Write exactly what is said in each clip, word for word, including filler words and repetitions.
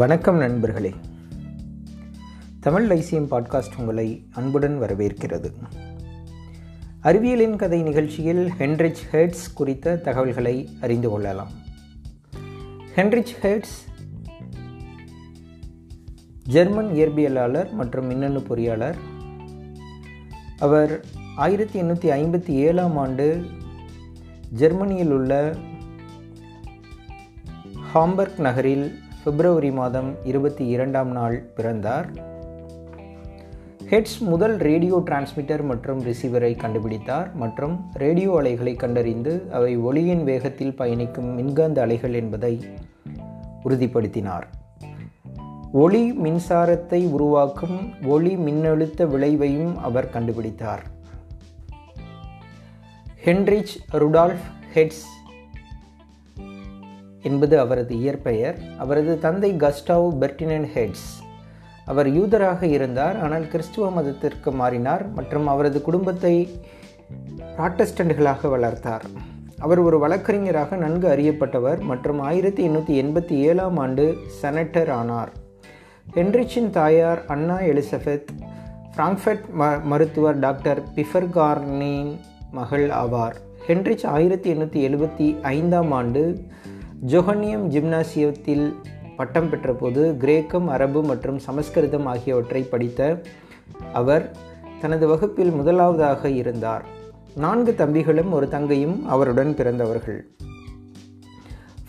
வணக்கம் நண்பர்களே, Tamil Lyceum podcast உங்களை அன்புடன் வரவேற்கிறது. அறிவியலின் கதை நிகழ்ச்சியில் ஹென்ரிச் ஹெர்ட்ஸ் குறித்த தகவல்களை அறிந்து கொள்ளலாம். ஹென்ரிச் ஹெர்ட்ஸ் ஜெர்மன் இயற்பியலாளர் மற்றும் மின்னணு பொறியாளர். அவர் ஆயிரத்தி எண்ணூற்றி ஐம்பத்தி ஏழாம் ஆண்டு ஜெர்மனியில் உள்ள ஹாம்பர்க் நகரில் பிப்ரவரி மாதம் இருபத்தி இரண்டாம் நாள் பிறந்தார். ஹெர்ட்ஸ் முதல் ரேடியோ டிரான்ஸ்மிட்டர் மற்றும் ரிசீவரை கண்டுபிடித்தார் மற்றும் ரேடியோ அலைகளை கண்டறிந்து அவை ஒளியின் வேகத்தில் பயணிக்கும் மின்காந்த அலைகள் என்பதை உறுதிப்படுத்தினார். ஒளி மின்சாரத்தை உருவாக்கும் ஒளி மின்னழுத்த விளைவையும் அவர் கண்டுபிடித்தார். ஹென்ரிச் ருடால்ஃப் ஹெர்ட்ஸ் என்பது அவரது இயற்பெயர். அவரது தந்தை கஸ்டாவ் பெர்டினன் ஹெர்ட்ஸ். அவர் யூதராக இருந்தார், ஆனால் கிறிஸ்துவ மதத்திற்கு மாறினார் மற்றும் அவரது குடும்பத்தை புராட்டஸ்டன்ட்களாக வளர்த்தார். அவர் ஒரு வழக்கறிஞராக நன்கு அறியப்பட்டவர் மற்றும் ஆயிரத்தி எண்ணூற்றி எண்பத்தி ஏழாம் ஆண்டு செனட்டர் ஆனார். ஹென்ரிச்சின் தாயார் அண்ணா எலிசபெத் பிராங்க்ஃபர்ட் ம மருத்துவர் டாக்டர் பிஃபர்கார்னின் மகள் ஆவார். ஹென்ரிச் ஆயிரத்தி எண்ணூற்றி எழுபத்தி ஐந்தாம் ஆண்டு ஜொஹன்னியம் ஜிம்னாசியத்தில் பட்டம் பெற்றபோது கிரேக்கம், அரபு மற்றும் சமஸ்கிருதம் ஆகியவற்றை படித்த அவர் தனது வகுப்பில் முதலாவதாக இருந்தார். நான்கு தம்பிகளும் ஒரு தங்கையும் அவருடன் பிறந்தவர்கள்.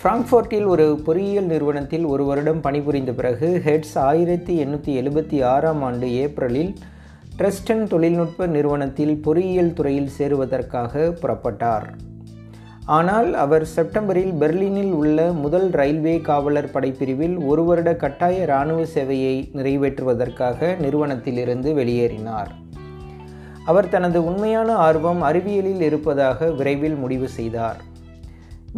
பிராங்க்ஃபர்ட்டில் ஒரு பொறியியல் நிறுவனத்தில் ஒரு வருடம் பணிபுரிந்த பிறகு ஹெர்ட்ஸ் ஆயிரத்தி எண்ணூற்றி எழுபத்தி ஆறாம் ஆண்டு ஏப்ரலில் ட்ரெஸ்டன் தொழில்நுட்ப நிறுவனத்தில் பொறியியல் துறையில் சேருவதற்காக புறப்பட்டார். ஆனால் அவர் செப்டம்பரில் பெர்லினில் உள்ள முதல் ரயில்வே காவலர் படைப்பிரிவில் ஒரு வருட கட்டாய இராணுவ சேவையை நிறைவேற்றுவதற்காக நிறுவனத்திலிருந்து வெளியேறினார். அவர் தனது உண்மையான ஆர்வம் அறிவியலில் இருப்பதாக விரைவில் முடிவு செய்தார்.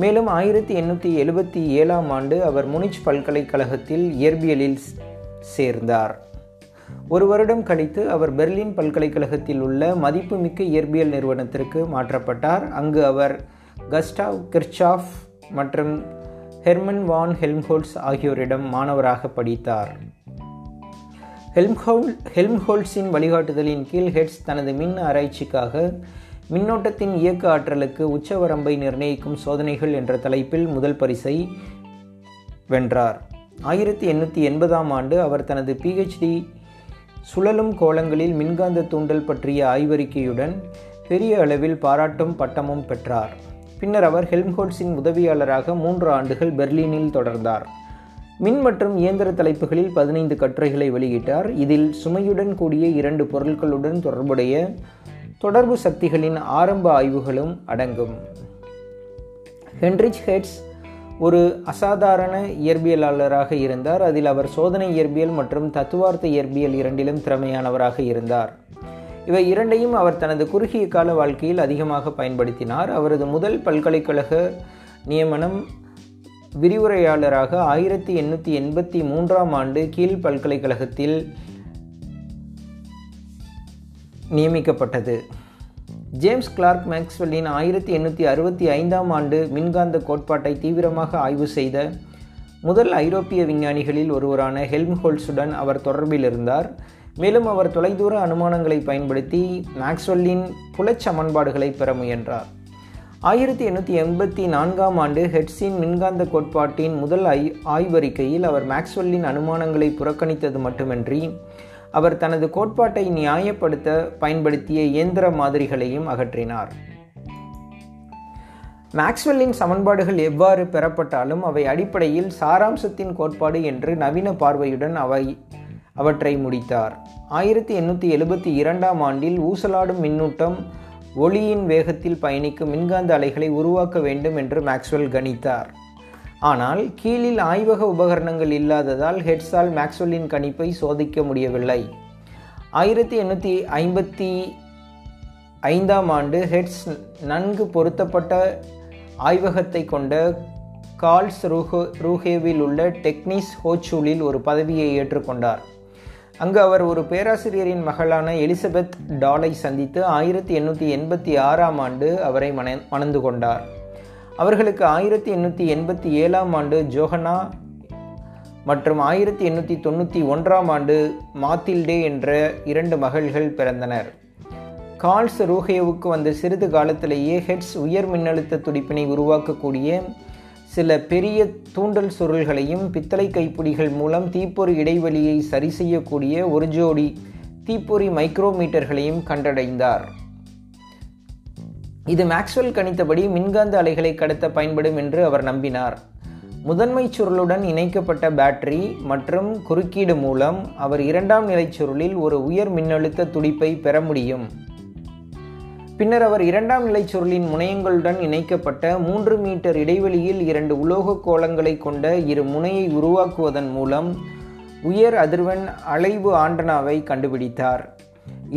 மேலும் ஆயிரத்தி எண்ணூற்றி எழுபத்தி ஏழாம் ஆண்டு அவர் முனிச் பல்கலைக்கழகத்தில் இயற்பியலில் சேர்ந்தார். ஒரு வருடம் கழித்து அவர் பெர்லின் பல்கலைக்கழகத்தில் உள்ள மதிப்புமிக்க இயற்பியல் நிறுவனத்திற்கு மாற்றப்பட்டார். அங்கு அவர் கஸ்டாவ் கிர்ச்சாஃப் மற்றும் ஹெர்மன் வான் ஹெல்ம்ஹோல்ட்ஸ் ஆகியோரிடம் மாணவராக படித்தார். ஹெல்ம்ஹோல் ஹெல்ம்ஹோல்ட்ஸின் வழிகாட்டுதலின் கீழ் ஹெர்ட்ஸ் தனது மின் ஆராய்ச்சிக்காக மின்னோட்டத்தின் இயக்க ஆற்றலுக்கு உச்சவரம்பை நிர்ணயிக்கும் சோதனைகள் என்ற தலைப்பில் முதல் பரிசை வென்றார். ஆயிரத்தி எண்ணூற்றி எண்பதாம் ஆண்டு அவர் தனது பிஹெச்டி சுழலும் கோலங்களில் மின்காந்த தூண்டல் பற்றிய ஆய்வறிக்கையுடன் பெரிய அளவில் பாராட்டும் பட்டமும் பெற்றார். பின்னர் அவர் ஹெல்ம்ஹோல்ட்ஸின் உதவியாளராக மூன்று ஆண்டுகள் பெர்லினில் தொடர்ந்தார். மின் மற்றும் இயந்திர தலைப்புகளில் பதினைந்து கட்டுரைகளை வெளியிட்டார். இதில் சுமையுடன் கூடிய இரண்டு பொருட்களுடன் தொடர்புடைய தொடர்பு சக்திகளின் ஆரம்ப ஆய்வுகளும் அடங்கும். ஹென்ரிச் ஹெர்ட்ஸ் ஒரு அசாதாரண இயற்பியலாளராக இருந்தார். அதில் அவர் சோதனை இயற்பியல் மற்றும் தத்துவார்த்த இயற்பியல் இரண்டிலும் திறமையானவராக இருந்தார். இவை இரண்டையும் அவர் தனது குறுகிய கால வாழ்க்கையில் அதிகமாக பயன்படுத்தினார். அவரது முதல் பல்கலைக்கழக நியமனம் விரிவுரையாளராக ஆயிரத்தி எண்ணூற்றி எண்பத்தி மூன்றாம் ஆண்டு கீழ் பல்கலைக்கழகத்தில் நியமிக்கப்பட்டது. ஜேம்ஸ் கிளார்க் மேக்ஸ்வெல்லின் ஆயிரத்தி எண்ணூற்றி அறுபத்தி ஐந்தாம் ஆண்டு மின்காந்த கோட்பாட்டை தீவிரமாக ஆய்வு செய்த முதல் ஐரோப்பிய விஞ்ஞானிகளில் ஒருவரான ஹெல்ம்ஹோல்ட்ஸுடன் அவர் தொடர்பில் இருந்தார். மேலும் அவர் தொலைதூர அனுமானங்களை பயன்படுத்தி மேக்ஸ்வெல்லின் புலச்சமன்பாடுகளை பெற முயன்றார். ஆயிரத்தி எண்ணூற்றி எண்பத்தி நான்காம் ஆண்டு ஹெர்ட்ஸின் மின்காந்த கோட்பாட்டின் முதல் ஐ ஆய்வறிக்கையில் அவர் மேக்ஸ்வெல்லின் அனுமானங்களை புறக்கணித்தது மட்டுமின்றி அவர் தனது கோட்பாட்டை நியாயப்படுத்த பயன்படுத்திய இயந்திர மாதிரிகளையும் அகற்றினார். மேக்ஸ்வெல்லின் சமன்பாடுகள் எவ்வாறு பெறப்பட்டாலும் அவை அடிப்படையில் சாராம்சத்தின் கோட்பாடு என்று நவீன பார்வையுடன் அவை அவற்றை முடித்தார். ஆயிரத்தி எண்ணூற்றி எழுபத்தி இரண்டாம் ஆண்டில் ஊசலாடும் மின்னூட்டம் ஒளியின் வேகத்தில் பயணிக்கும் மின்காந்த அலைகளை உருவாக்க வேண்டும் என்று மேக்ஸ்வெல் கணித்தார். ஆனால் கீழில் ஆய்வக உபகரணங்கள் இல்லாததால் ஹெர்ட்ஸால் மேக்ஸ்வெல்லின் கணிப்பை சோதிக்க முடியவில்லை. ஆயிரத்தி எண்ணூற்றி ஐம்பத்தி ஐந்தாம் ஆண்டு ஹெர்ட்ஸ் நன்கு பொருத்தப்பட்ட ஆய்வகத்தை கொண்ட கால்ஸ்ரூஹே ரூஹேவில் உள்ள டெக்னிஷ் ஹோச்ஷூலில் ஒரு பதவியை ஏற்றுக்கொண்டார். அங்கு அவர் ஒரு பேராசிரியரின் மகளான எலிசபெத் டாலை சந்தித்து ஆயிரத்தி எண்ணூற்றி எண்பத்தி ஆறாம் ஆண்டு அவரை மன மணந்து கொண்டார். அவர்களுக்கு ஆயிரத்தி எண்ணூற்றி எண்பத்தி ஏழாம் ஆண்டு ஜோஹனா மற்றும் ஆயிரத்தி எண்ணூற்றி தொண்ணூற்றி ஒன்றாம் ஆண்டு மாத்தில்டே என்ற இரண்டு மகள்கள் பிறந்தனர். கால்ஸ் ரூஹேவுக்கு வந்த சிறிது காலத்திலேயே ஹெர்ட்ஸ் உயர் மின்னழுத்த துடிப்பினை உருவாக்கக்கூடிய சில பெரிய தூண்டல் சுருள்களையும் பித்தளை கைப்பிடிகள் மூலம் தீப்பொறி இடைவெளியை சரி செய்யக்கூடிய ஒரு ஜோடி தீப்பொறி மைக்ரோமீட்டர்களையும் கண்டடைந்தார். இது மேக்ஸ்வெல் கணித்தபடி மின்காந்த அலைகளை கடத்த பயன்படும் என்று அவர் நம்பினார். முதன்மை சுருளுடன் இணைக்கப்பட்ட பேட்டரி மற்றும் குறுக்கீடு மூலம் அவர் இரண்டாம் நிலை சுருளில் ஒரு உயர் மின்னழுத்த துடிப்பை பெற முடியும். பின்னர் அவர் இரண்டாம் நிலை சுருளின் முனையங்களுடன் இணைக்கப்பட்ட மூன்று மீட்டர் இடைவெளியில் இரண்டு உலோக கோளங்களை கொண்ட இரு முனையை உருவாக்குவதன் மூலம் உயர் அதிர்வெண் அலைவு ஆண்டனாவை கண்டுபிடித்தார்.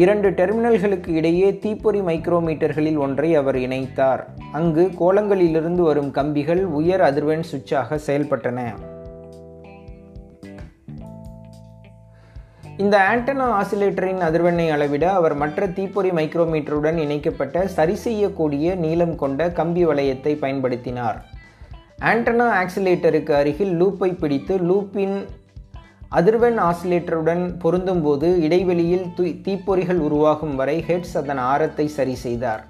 இரண்டு டெர்மினல்களுக்கு இடையே தீப்பொறி மைக்ரோமீட்டர்களில் ஒன்றை அவர் இணைத்தார். அங்கு கோளங்களிலிருந்து வரும் கம்பிகள் உயர் அதிர்வெண் சுவிட்சாக செயல்பட்டன. இந்த ஆண்டனா ஆசிலேட்டரின் அதிர்வெண்ணை அளவிட அவர் மற்ற தீப்பொறி மைக்ரோமீட்டருடன் இணைக்கப்பட்ட சரி செய்யக்கூடிய நீளம் கொண்ட கம்பி வளையத்தை பயன்படுத்தினார். ஆண்டனா ஆக்சிலேட்டருக்கு அருகில் லூப்பை பிடித்து லூப்பின் அதிர்வெண் ஆசிலேட்டருடன் பொருந்தும்போது இடைவெளியில் தீப்பொறிகள் உருவாகும் வரை ஹெர்ட்ஸ் அதன் ஆரத்தை சரி செய்தார்.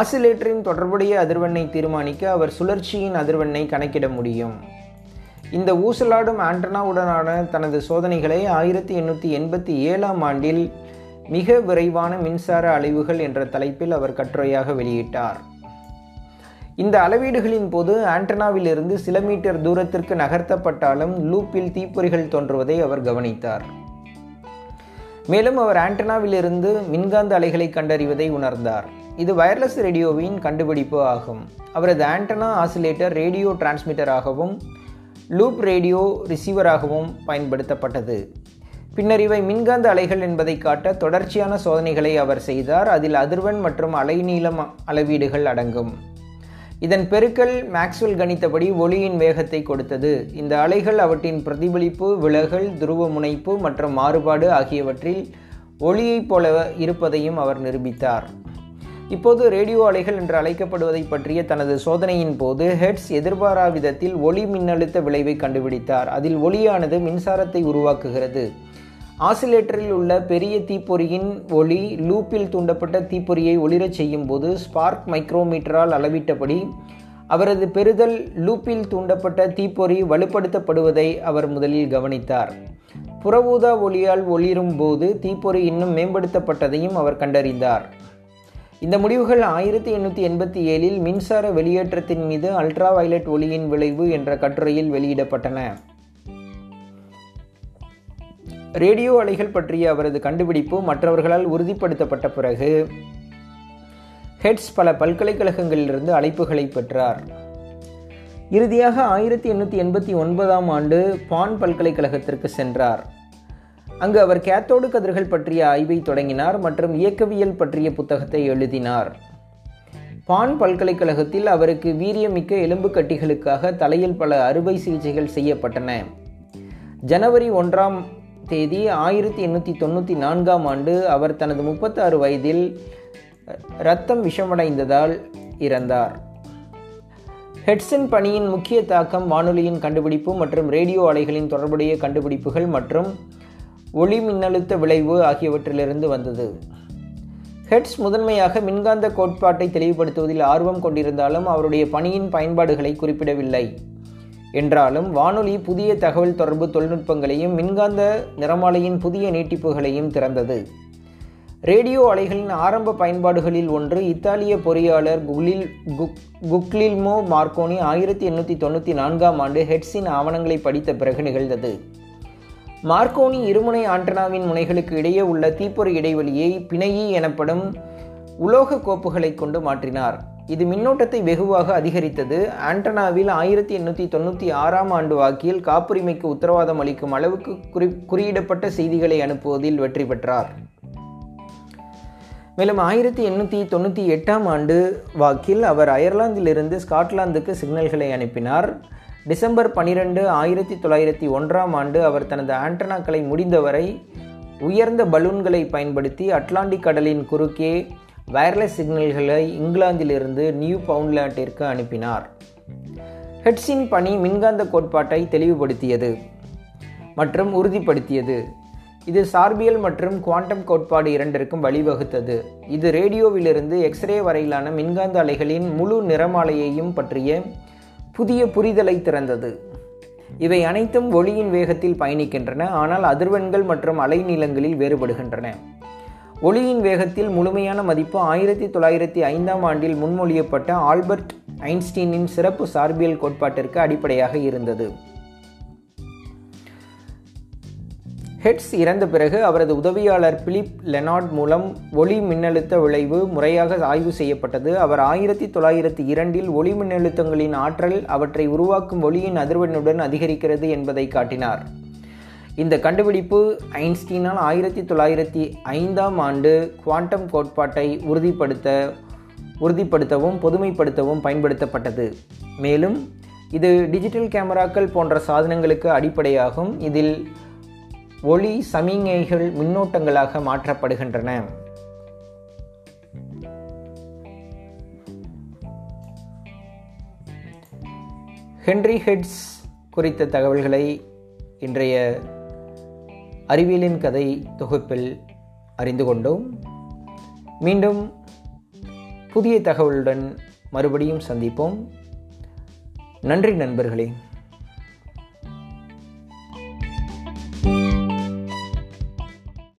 ஆசிலேட்டரின் தொடர்புடைய அதிர்வெண்ணை தீர்மானிக்க அவர் சுழற்சியின் அதிர்வெண்ணை கணக்கிட முடியும். இந்த ஊசலாடும் ஆண்டனாவுடனான தனது சோதனைகளை ஆயிரத்தி எண்ணூற்றி எண்பத்தி ஏழாம் ஆண்டில் மிக விரைவான மின்சார அலைவுகள் என்ற தலைப்பில் அவர் கட்டுரையாக வெளியிட்டார். இந்த அளவீடுகளின் போது ஆண்டனாவிலிருந்து சில மீட்டர் தூரத்திற்கு நகர்த்தப்பட்டாலும் லூப்பில் தீப்பொறிகள் தோன்றுவதை அவர் கவனித்தார். மேலும் அவர் ஆண்டனாவிலிருந்து மின்காந்த அலைகளை கண்டறிவதை உணர்ந்தார். இது வயர்லெஸ் ரேடியோவின் கண்டுபிடிப்பு ஆகும். அவரது ஆண்டனா ஆசிலேட்டர் ரேடியோ டிரான்ஸ்மிட்டராகவும் லூப் ரேடியோ ரிசீவராகவும் பயன்படுத்தப்பட்டது. பின்னர் இவை மின்காந்த அலைகள் என்பதை காட்ட தொடர்ச்சியான சோதனைகளை அவர் செய்தார். அதில் அதிர்வெண் மற்றும் அலைநீளம் அளவீடுகள் அடங்கும். இதன் பெருக்கல் மேக்ஸ்வெல் கணித்தபடி ஒளியின் வேகத்தை கொடுத்தது. இந்த அலைகள் அவற்றின் பிரதிபலிப்பு, விலகல், துருவ முனைப்பு மற்றும் மாறுபாடு ஆகியவற்றில் ஒளியைப் போல இருப்பதையும் அவர் நிரூபித்தார். இப்போது ரேடியோ அலைகள் என்று அழைக்கப்படுவதை பற்றிய தனது சோதனையின் போது ஹெர்ட்ஸ் எதிர்பாரா விதத்தில் ஒளி மின்னழுத்த விளைவை கண்டுபிடித்தார். அதில் ஒளியானது மின்சாரத்தை உருவாக்குகிறது. ஆசிலேட்டரில் உள்ள பெரிய தீப்பொறியின் ஒளி லூப்பில் தூண்டப்பட்ட தீப்பொறியை ஒளிரச் செய்யும் போது ஸ்பார்க் மைக்ரோமீட்டரால் அளவிட்டபடி அவரது பெறுதல் லூப்பில் தூண்டப்பட்ட தீப்பொறி வலுப்படுத்தப்படுவதை அவர் முதலில் கவனித்தார். புறவூதா ஒளியால் ஒளிரும் போது தீப்பொறி இன்னும் மேம்படுத்தப்பட்டதையும் அவர் கண்டறிந்தார். இந்த முடிவுகள் ஆயிரத்தி எண்ணூற்றி எண்பத்தி ஏழில் மின்சார வெளியேற்றத்தின் மீது அல்ட்ரா வயலட் ஒளியின் விளைவு என்ற கட்டுரையில் வெளியிடப்பட்டன. ரேடியோ அலைகள் பற்றிய அவரது கண்டுபிடிப்பு மற்றவர்களால் உறுதிப்படுத்தப்பட்ட பிறகு ஹெர்ட்ஸ் பல பல்கலைக்கழகங்களிலிருந்து அழைப்புகளை பெற்றார். இறுதியாக ஆயிரத்தி எண்ணூற்றி எண்பத்தி ஒன்பதாம் ஆண்டு பான் பல்கலைக்கழகத்திற்கு சென்றார். அங்கு அவர் கேத்தோடு கதிர்கள் பற்றிய ஆய்வை தொடங்கினார் மற்றும் இயக்கவியல் பற்றிய புத்தகத்தை எழுதினார். பான் பல்கலைக்கழகத்தில் அவருக்கு வீரியமிக்க எலும்பு கட்டிகளுக்காக தலையில் பல அறுவை சிகிச்சைகள் செய்யப்பட்டன. ஜனவரி ஒன்றாம் தேதி ஆயிரத்தி எண்ணூற்றி தொண்ணூற்றி நான்காம் ஆண்டு அவர் தனது முப்பத்தாறு வயதில் இரத்தம் விஷமடைந்ததால் இறந்தார். ஹெர்ட்ஸின் பணியின் முக்கிய தாக்கம் வானொலியின் கண்டுபிடிப்பு மற்றும் ரேடியோ அலைகளின் தொடர்புடைய கண்டுபிடிப்புகள் மற்றும் ஒளி மின்னழுத்த விளைவு ஆகியவற்றிலிருந்து வந்தது. ஹெர்ட்ஸ் முதன்மையாக மின்காந்த கோட்பாட்டை தெளிவுபடுத்துவதில் ஆர்வம் கொண்டிருந்தாலும் அவருடைய பணியின் பயன்பாடுகளை குறிப்பிடவில்லை. என்றாலும் வானொலி புதிய தகவல் தொடர்பு தொழில்நுட்பங்களையும் மின்காந்த நிறமாலையின் புதிய நீட்டிப்புகளையும் திறந்தது. ரேடியோ அலைகளின் ஆரம்ப பயன்பாடுகளில் ஒன்று இத்தாலிய பொறியாளர் குலில் குக்லில்மோ மார்க்கோனி ஆயிரத்தி எண்ணூற்றி தொண்ணூற்றி நான்காம் ஆண்டு ஹெர்ட்ஸின் ஆவணங்களை படித்த பிறகு நிகழ்ந்தது. மார்க்கோனி இருமுனை ஆண்டனாவின் முனைகளுக்கு இடையே உள்ள தீப்பொறி இடைவெளியை பிணையி எனப்படும் உலோக கோப்புகளை கொண்டு மாற்றினார். இது மின்னோட்டத்தை வெகுவாக அதிகரித்தது. ஆண்டனாவில் ஆயிரத்தி எண்ணூற்றி தொண்ணூற்றி ஆறாம் ஆண்டு வாக்கில் காப்புரிமைக்கு உத்தரவாதம் அளிக்கும் அளவுக்கு குறி குறியிடப்பட்ட செய்திகளை அனுப்புவதில் வெற்றி பெற்றார். மேலும் ஆயிரத்தி எண்ணூற்றி தொண்ணூற்றி எட்டாம் ஆண்டு வாக்கில் அவர் அயர்லாந்திலிருந்து ஸ்காட்லாந்துக்கு சிக்னல்களை அனுப்பினார். டிசம்பர் பன்னிரெண்டு ஆயிரத்தி தொள்ளாயிரத்தி ஒன்றாம் ஆண்டு அவர் தனது ஆண்டனாக்களை முடிந்தவரை உயர்ந்த பலூன்களை பயன்படுத்தி அட்லாண்டிக் கடலின் குறுக்கே வயர்லெஸ் சிக்னல்களை இங்கிலாந்திலிருந்து நியூ பவுண்ட்லாண்டிற்கு அனுப்பினார். ஹெர்ட்ஸின் பணி மின்காந்த கோட்பாட்டை தெளிவுபடுத்தியது. மற்றும் உறுதிப்படுத்தியது. இது சார்பியல் மற்றும் குவாண்டம் கோட்பாடு இரண்டிற்கும் வழிவகுத்தது. இது ரேடியோவிலிருந்து எக்ஸ்ரே வரையிலான மின்காந்த அலைகளின் முழு நிறமாலையையும் பற்றிய புதிய புரிதலை திறந்தது. இவை அனைத்தும் ஒளியின் வேகத்தில் பயணிக்கின்றன, ஆனால் அதிர்வெண்கள் மற்றும் அலைநீளங்களில் வேறுபடுகின்றன. ஒளியின் வேகத்தில் முழுமையான மதிப்பு ஆயிரத்தி தொள்ளாயிரத்தி ஐந்தாம் ஆண்டில் முன்மொழியப்பட்ட ஆல்பர்ட் ஐன்ஸ்டீனின் சிறப்பு சார்பியல் கோட்பாட்டிற்கு அடிப்படையாக இருந்தது. ஹெர்ட்ஸ் இறந்த பிறகு அவரது உதவியாளர் பிலிப் லெனார்ட் மூலம் ஒளி மின்னழுத்த விளைவு முறையாக ஆய்வு செய்யப்பட்டது. அவர் ஆயிரத்தி தொள்ளாயிரத்தி இரண்டில் ஒளி மின்னழுத்தங்களின் ஆற்றல் அவற்றை உருவாக்கும் ஒளியின் அதிர்வெண்ணுடன் அதிகரிக்கிறது என்பதை காட்டினார். இந்த கண்டுபிடிப்பு ஐன்ஸ்டீனால் ஆயிரத்தி தொள்ளாயிரத்தி ஐந்தாம் ஆண்டு குவாண்டம் கோட்பாட்டை உறுதிப்படுத்த உறுதிப்படுத்தவும் பொதுமைப்படுத்தவும் பயன்படுத்தப்பட்டது. மேலும் இது டிஜிட்டல் கேமராக்கள் போன்ற சாதனங்களுக்கு அடிப்படையாகும். இதில் ஒளி சமிஞைகள் மின்னோட்டங்களாக மாற்றப்படுகின்றன. ஹென்ரி ஹெர்ட்ஸ் குறித்த தகவல்களை இன்றைய அறிவியலின் கதை தொகுப்பில் அறிந்து கொண்டோம். மீண்டும் புதிய தகவலுடன் மறுபடியும் சந்திப்போம். நன்றி நண்பர்களே.